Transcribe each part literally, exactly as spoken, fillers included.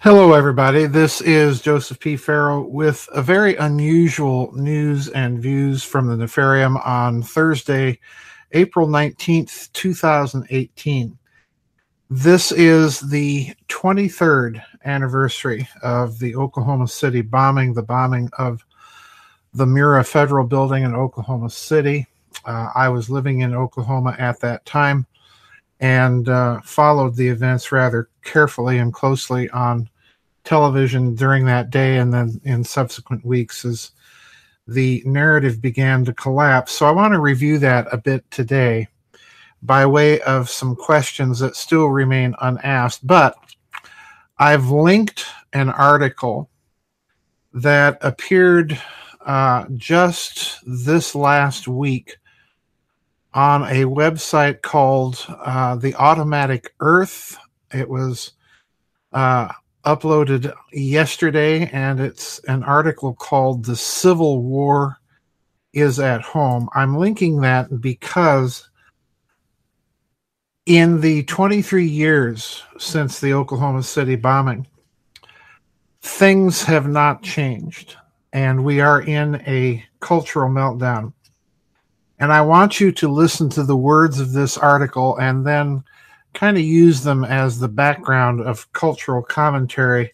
Hello, everybody. This is Joseph P. Farrell with a very unusual news and views from the Nefarium on Thursday, April nineteenth, two thousand eighteen. This is the twenty-third anniversary of the Oklahoma City bombing, the bombing of the Murrah Federal Building in Oklahoma City. Uh, I was living in Oklahoma at that time and uh, followed the events rather carefully and closely on television during that day and then in subsequent weeks as the narrative began to collapse. So I want to review that a bit today by way of some questions that still remain unasked. But I've linked an article that appeared uh, just this last week on a website called uh, The Automatic Earth. It was uh, uploaded yesterday, and it's an article called The Civil War is at Home. I'm linking that because in the twenty-three years since the Oklahoma City bombing, things have not changed, and we are in a cultural meltdown. And I want you to listen to the words of this article and then kind of use them as the background of cultural commentary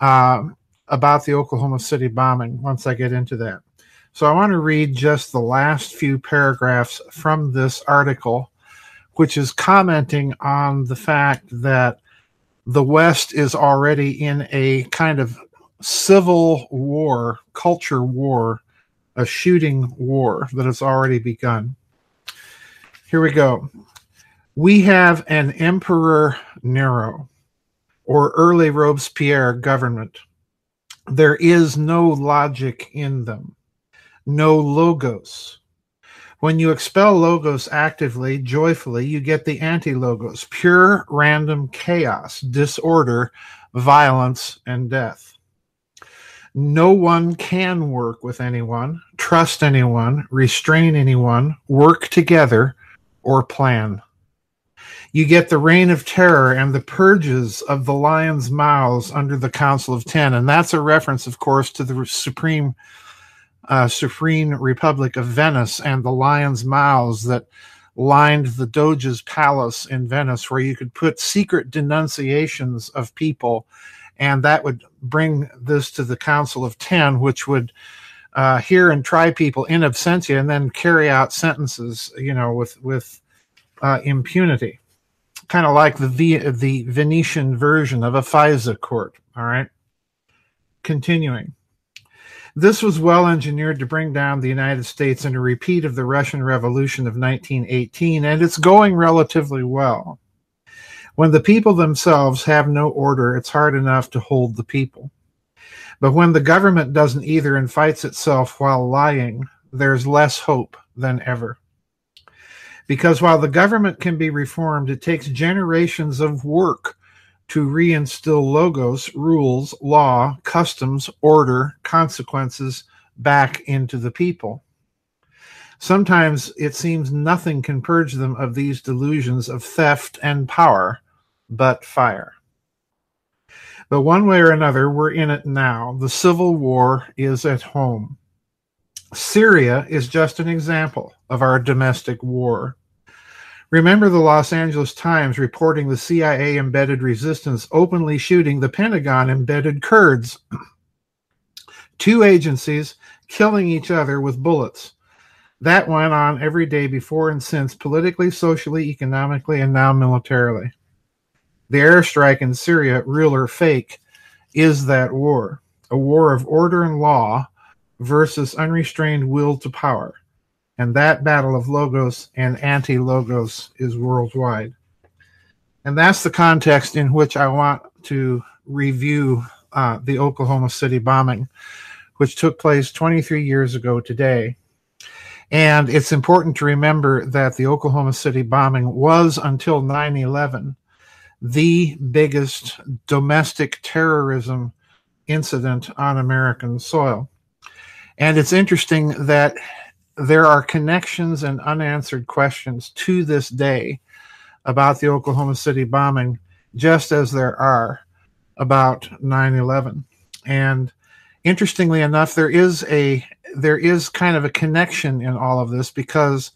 uh, about the Oklahoma City bombing once I get into that. So I want to read just the last few paragraphs from this article, which is commenting on the fact that the West is already in a kind of civil war, culture war, a shooting war that has already begun. Here we go. We have an Emperor Nero, or early Robespierre government. There is no logic in them, no logos. When you expel logos actively, joyfully, you get the anti-logos, pure random chaos, disorder, violence, and death. No one can work with anyone, trust anyone, restrain anyone, work together, or plan. You get the reign of terror and the purges of the lions' mouths under the Council of Ten. And that's a reference, of course, to the Supreme uh, Supreme Republic of Venice and the lions' mouths that lined the Doge's palace in Venice, where you could put secret denunciations of people, and that would bring this to the Council of Ten, which would uh, hear and try people in absentia and then carry out sentences, you know, with with uh, impunity, kind of like the v- the Venetian version of a FISA court. All right. Continuing. This was well engineered to bring down the United States in a repeat of the Russian Revolution of nineteen eighteen, and it's going relatively well. When the people themselves have no order, it's hard enough to hold the people. But when the government doesn't either and fights itself while lying, there's less hope than ever. Because while the government can be reformed, it takes generations of work to reinstill logos, rules, law, customs, order, consequences back into the people. Sometimes it seems nothing can purge them of these delusions of theft and power, but fire. But one way or another, we're in it now. The civil war is at home. Syria is just an example of our domestic war. Remember the Los Angeles Times reporting the C I A embedded resistance openly shooting the Pentagon embedded Kurds. Two agencies killing each other with bullets. That went on every day before and since, politically, socially, economically, and now militarily. The airstrike in Syria, real or fake, is that war. A war of order and law versus unrestrained will to power. And that battle of logos and anti-logos is worldwide. And that's the context in which I want to review uh, the Oklahoma City bombing, which took place twenty-three years ago today. And it's important to remember that the Oklahoma City bombing was, until nine eleven, the biggest domestic terrorism incident on American soil. And it's interesting that there are connections and unanswered questions to this day about the Oklahoma City bombing, just as there are about nine eleven. And interestingly enough, there is a there is kind of a connection in all of this, because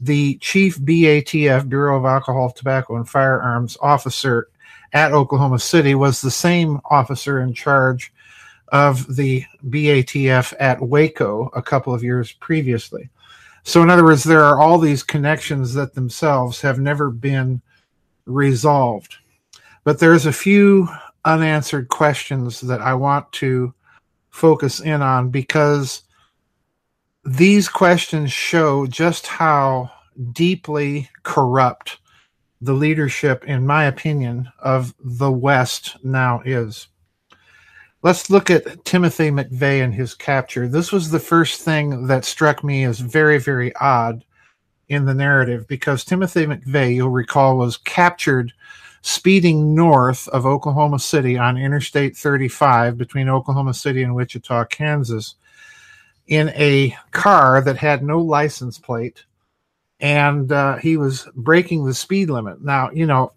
the chief B A T F, Bureau of Alcohol, Tobacco, and Firearms officer at Oklahoma City was the same officer in charge of the B A T F at Waco a couple of years previously. So in other words, there are all these connections that themselves have never been resolved. But there's a few unanswered questions that I want to focus in on, because these questions show just how deeply corrupt the leadership, in my opinion, of the West now is. Let's look at Timothy McVeigh and his capture. This was the first thing that struck me as very, very odd in the narrative, because Timothy McVeigh, you'll recall, was captured speeding north of Oklahoma City on Interstate thirty-five between Oklahoma City and Wichita, Kansas, in a car that had no license plate, and uh, he was breaking the speed limit. Now, you know,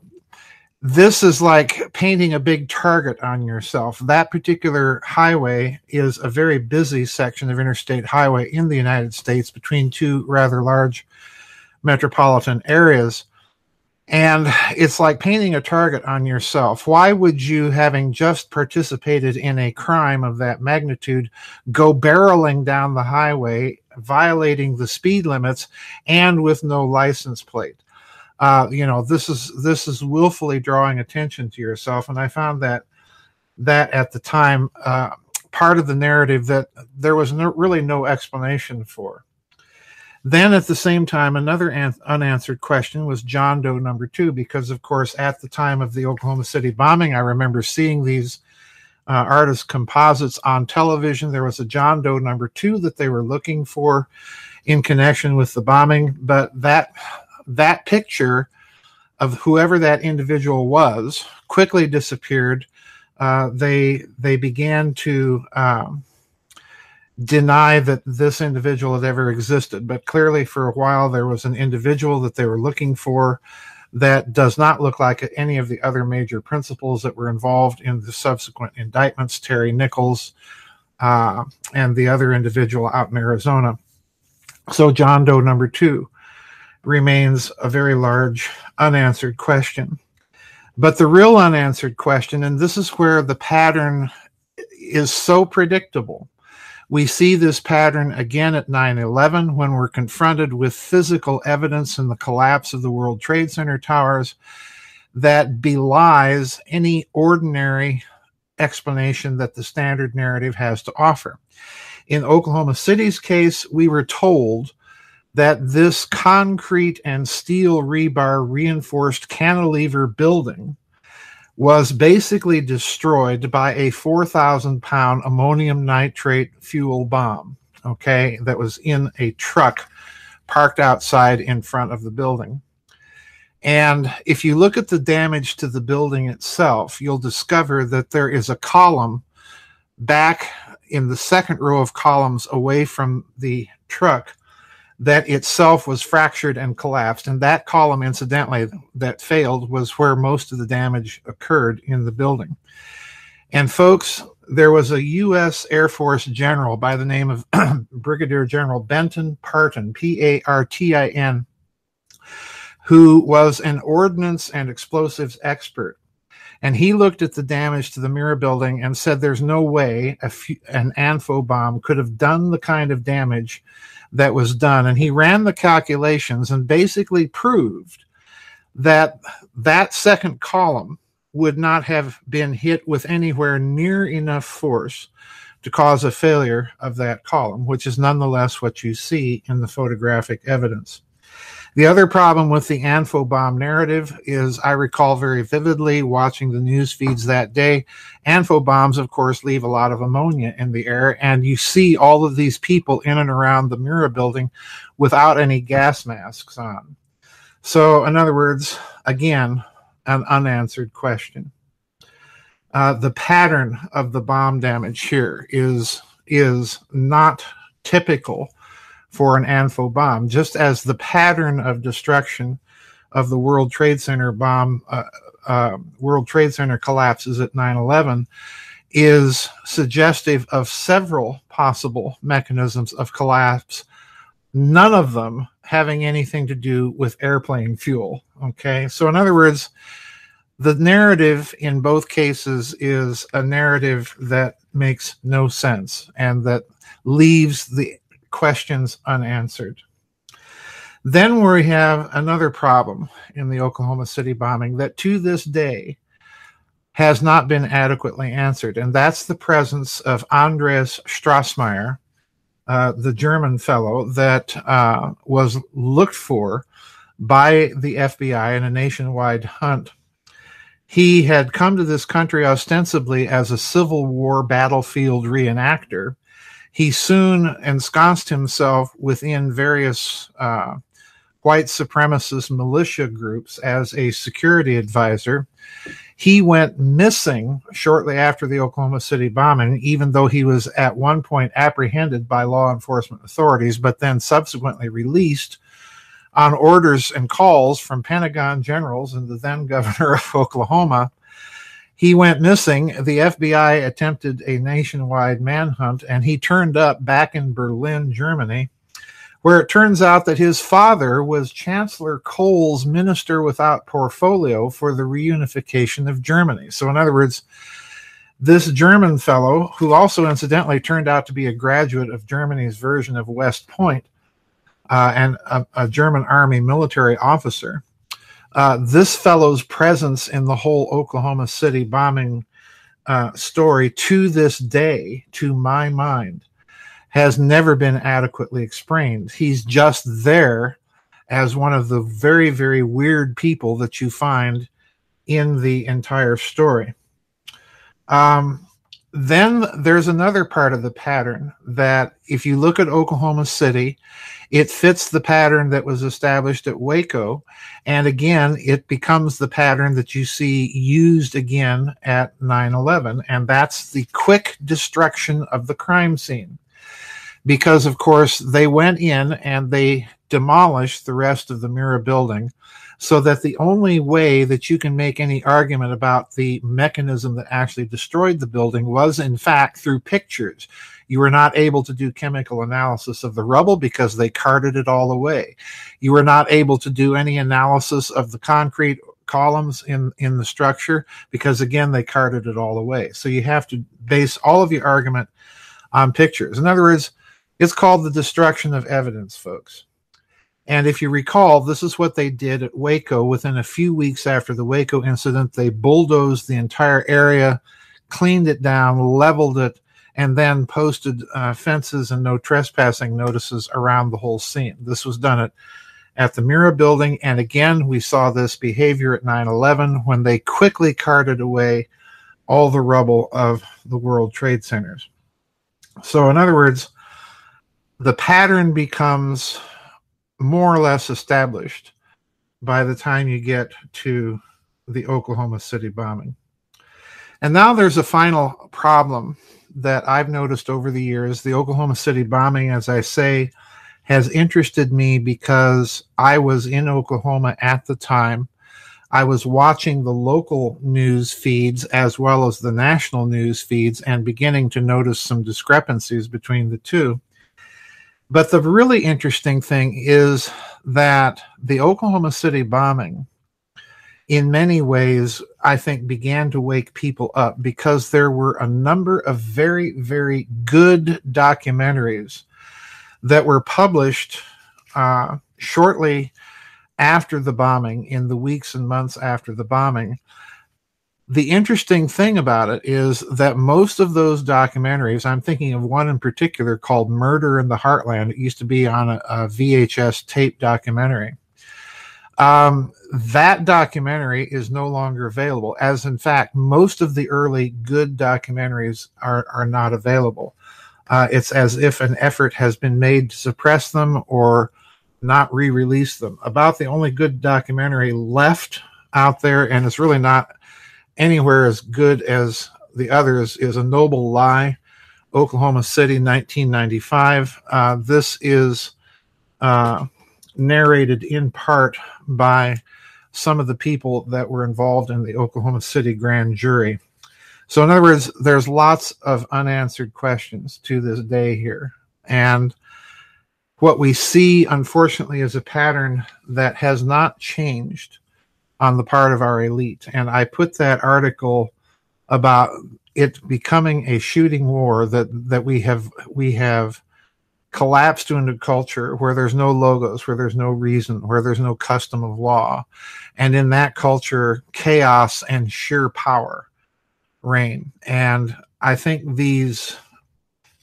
this is like painting a big target on yourself. That particular highway is a very busy section of interstate highway in the United States between two rather large metropolitan areas. And it's like painting a target on yourself. Why would you, having just participated in a crime of that magnitude, go barreling down the highway, violating the speed limits, and with no license plate? Uh, you know, this is this is willfully drawing attention to yourself, and I found that that at the time uh, part of the narrative that there was no, really no explanation for. Then at the same time, another an- unanswered question was John Doe number two, because of course at the time of the Oklahoma City bombing, I remember seeing these uh, artist composites on television. There was a John Doe number two that they were looking for in connection with the bombing, but that. That picture of whoever that individual was quickly disappeared. Uh, they they began to um, deny that this individual had ever existed. But clearly for a while there was an individual that they were looking for that does not look like any of the other major principals that were involved in the subsequent indictments, Terry Nichols uh, and the other individual out in Arizona. So John Doe number two remains a very large unanswered question. But the real unanswered question, and this is where the pattern is so predictable. We see this pattern again at nine eleven when we're confronted with physical evidence in the collapse of the World Trade Center towers that belies any ordinary explanation that the standard narrative has to offer. In Oklahoma City's case, we were told that this concrete and steel rebar reinforced cantilever building was basically destroyed by a four thousand pound ammonium nitrate fuel bomb, okay, that was in a truck parked outside in front of the building. And if you look at the damage to the building itself, you'll discover that there is a column back in the second row of columns away from the truck that itself was fractured and collapsed. And that column, incidentally, that failed was where most of the damage occurred in the building. And folks, there was a U S Air Force general by the name of Brigadier General Benton Partin, P A R T I N, who was an ordnance and explosives expert. And he looked at the damage to the Murrah building and said there's no way a f- an ANFO bomb could have done the kind of damage that was done. And he ran the calculations and basically proved that that second column would not have been hit with anywhere near enough force to cause a failure of that column, which is nonetheless what you see in the photographic evidence. The other problem with the ANFO bomb narrative is I recall very vividly watching the news feeds that day. ANFO bombs, of course, leave a lot of ammonia in the air, and you see all of these people in and around the Murrah building without any gas masks on. So, in other words, again, an unanswered question. Uh, the pattern of the bomb damage here is, is not typical for an ANFO bomb, just as the pattern of destruction of the World Trade Center bomb uh, uh, World Trade Center collapses at nine eleven is suggestive of several possible mechanisms of collapse, none of them having anything to do with airplane fuel. Okay, so in other words, the narrative in both cases is a narrative that makes no sense and that leaves the questions unanswered. Then we have another problem in the Oklahoma City bombing that to this day has not been adequately answered, and that's the presence of Andreas Strassmeier, uh, the German fellow that uh, was looked for by the F B I in a nationwide hunt. He had come to this country ostensibly as a Civil War battlefield reenactor. He soon ensconced himself within various uh, white supremacist militia groups as a security advisor. He went missing shortly after the Oklahoma City bombing, even though he was at one point apprehended by law enforcement authorities, but then subsequently released on orders and calls from Pentagon generals and the then governor of Oklahoma. He went missing. The F B I attempted a nationwide manhunt, and he turned up back in Berlin, Germany, where it turns out that his father was Chancellor Kohl's minister without portfolio for the reunification of Germany. So in other words, this German fellow, who also incidentally turned out to be a graduate of Germany's version of West Point, Uh, and a, a German Army military officer, uh, this fellow's presence in the whole Oklahoma City bombing uh, story to this day, to my mind, has never been adequately explained. He's just there as one of the very, very weird people that you find in the entire story. Um, then there's another part of the pattern that if you look at Oklahoma City, it fits the pattern that was established at Waco. And again, it becomes the pattern that you see used again at nine eleven. And that's the quick destruction of the crime scene. Because, of course, they went in and they demolished the rest of the Murrah building, so that the only way that you can make any argument about the mechanism that actually destroyed the building was, in fact, through pictures. You were not able to do chemical analysis of the rubble because they carted it all away. You were not able to do any analysis of the concrete columns in, in the structure because, again, they carted it all away. So you have to base all of your argument on pictures. In other words, it's called the destruction of evidence, folks. And if you recall, this is what they did at Waco. Within a few weeks after the Waco incident, they bulldozed the entire area, cleaned it down, leveled it, and then posted uh, fences and no trespassing notices around the whole scene. This was done at, at the Murrah building. And again, we saw this behavior at nine eleven when they quickly carted away all the rubble of the World Trade Centers. So in other words, the pattern becomes more or less established by the time you get to the Oklahoma City bombing. And now there's a final problem that I've noticed over the years. The Oklahoma City bombing, as I say, has interested me because I was in Oklahoma at the time. I was watching the local news feeds as well as the national news feeds and beginning to notice some discrepancies between the two. But the really interesting thing is that the Oklahoma City bombing, in many ways, I think, began to wake people up because there were a number of very, very good documentaries that were published uh, shortly after the bombing, in the weeks and months after the bombing. The interesting thing about it is that most of those documentaries, I'm thinking of one in particular called Murder in the Heartland. It used to be on a, a V H S tape documentary. Um, that documentary is no longer available, as in fact, most of the early good documentaries are, are not available. Uh, it's as if an effort has been made to suppress them or not re-release them. About the only good documentary left out there, and it's really not anywhere as good as the others, is A Noble Lie, Oklahoma City, nineteen ninety-five. Uh, this is uh, narrated in part by some of the people that were involved in the Oklahoma City grand jury. So in other words, there's lots of unanswered questions to this day here. And what we see, unfortunately, is a pattern that has not changed on the part of our elite. And I put that article about it becoming a shooting war, that, that we have we have collapsed into a culture where there's no logos, where there's no reason, where there's no custom of law. And in that culture, chaos and sheer power reign. And I think these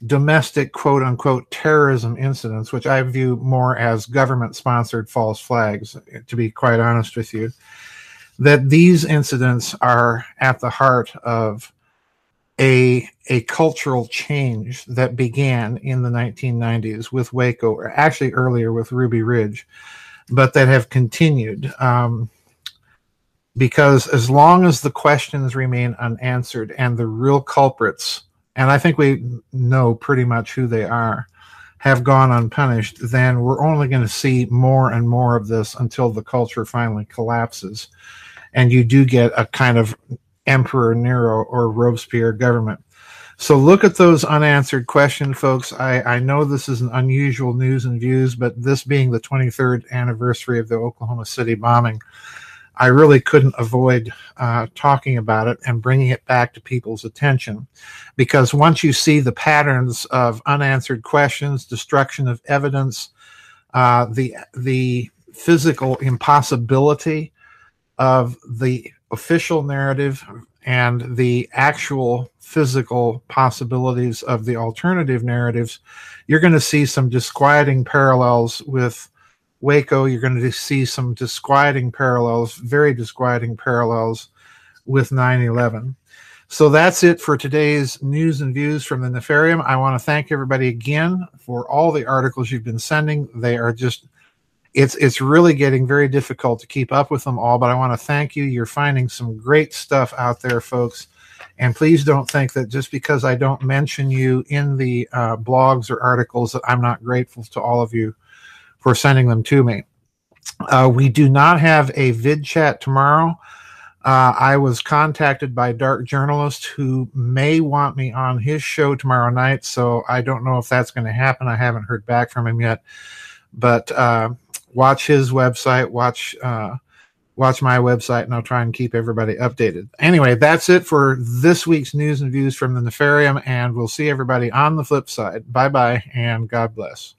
domestic, quote unquote, terrorism incidents, which I view more as government sponsored false flags, to be quite honest with you, that these incidents are at the heart of a, a cultural change that began in the nineteen nineties with Waco, or actually earlier with Ruby Ridge, but that have continued. Um, because as long as the questions remain unanswered and the real culprits, and I think we know pretty much who they are, have gone unpunished, then we're only going to see more and more of this until the culture finally collapses. And you do get a kind of Emperor Nero or Robespierre government. So look at those unanswered questions, folks. I, I know this is an unusual news and views, but this being the twenty-third anniversary of the Oklahoma City bombing, I really couldn't avoid uh, talking about it and bringing it back to people's attention, because once you see the patterns of unanswered questions, destruction of evidence, uh, the the physical impossibility of the official narrative and the actual physical possibilities of the alternative narratives, you're going to see some disquieting parallels with Waco. You're going to see some disquieting parallels, very disquieting parallels with nine eleven. So that's it for today's news and views from the Nefarium. I want to thank everybody again for all the articles you've been sending. They are just, it's, it's really getting very difficult to keep up with them all, but I want to thank you. You're finding some great stuff out there, folks. And please don't think that just because I don't mention you in the uh, blogs or articles that I'm not grateful to all of you for sending them to me. Uh, we do not have a vid chat tomorrow. Uh, I was contacted by Dark Journalist, who may want me on his show tomorrow night, so I don't know if that's going to happen. I haven't heard back from him yet. But uh, watch his website, watch uh, watch my website, and I'll try and keep everybody updated. Anyway, that's it for this week's news and views from the Nefarium, and we'll see everybody on the flip side. Bye-bye, and God bless.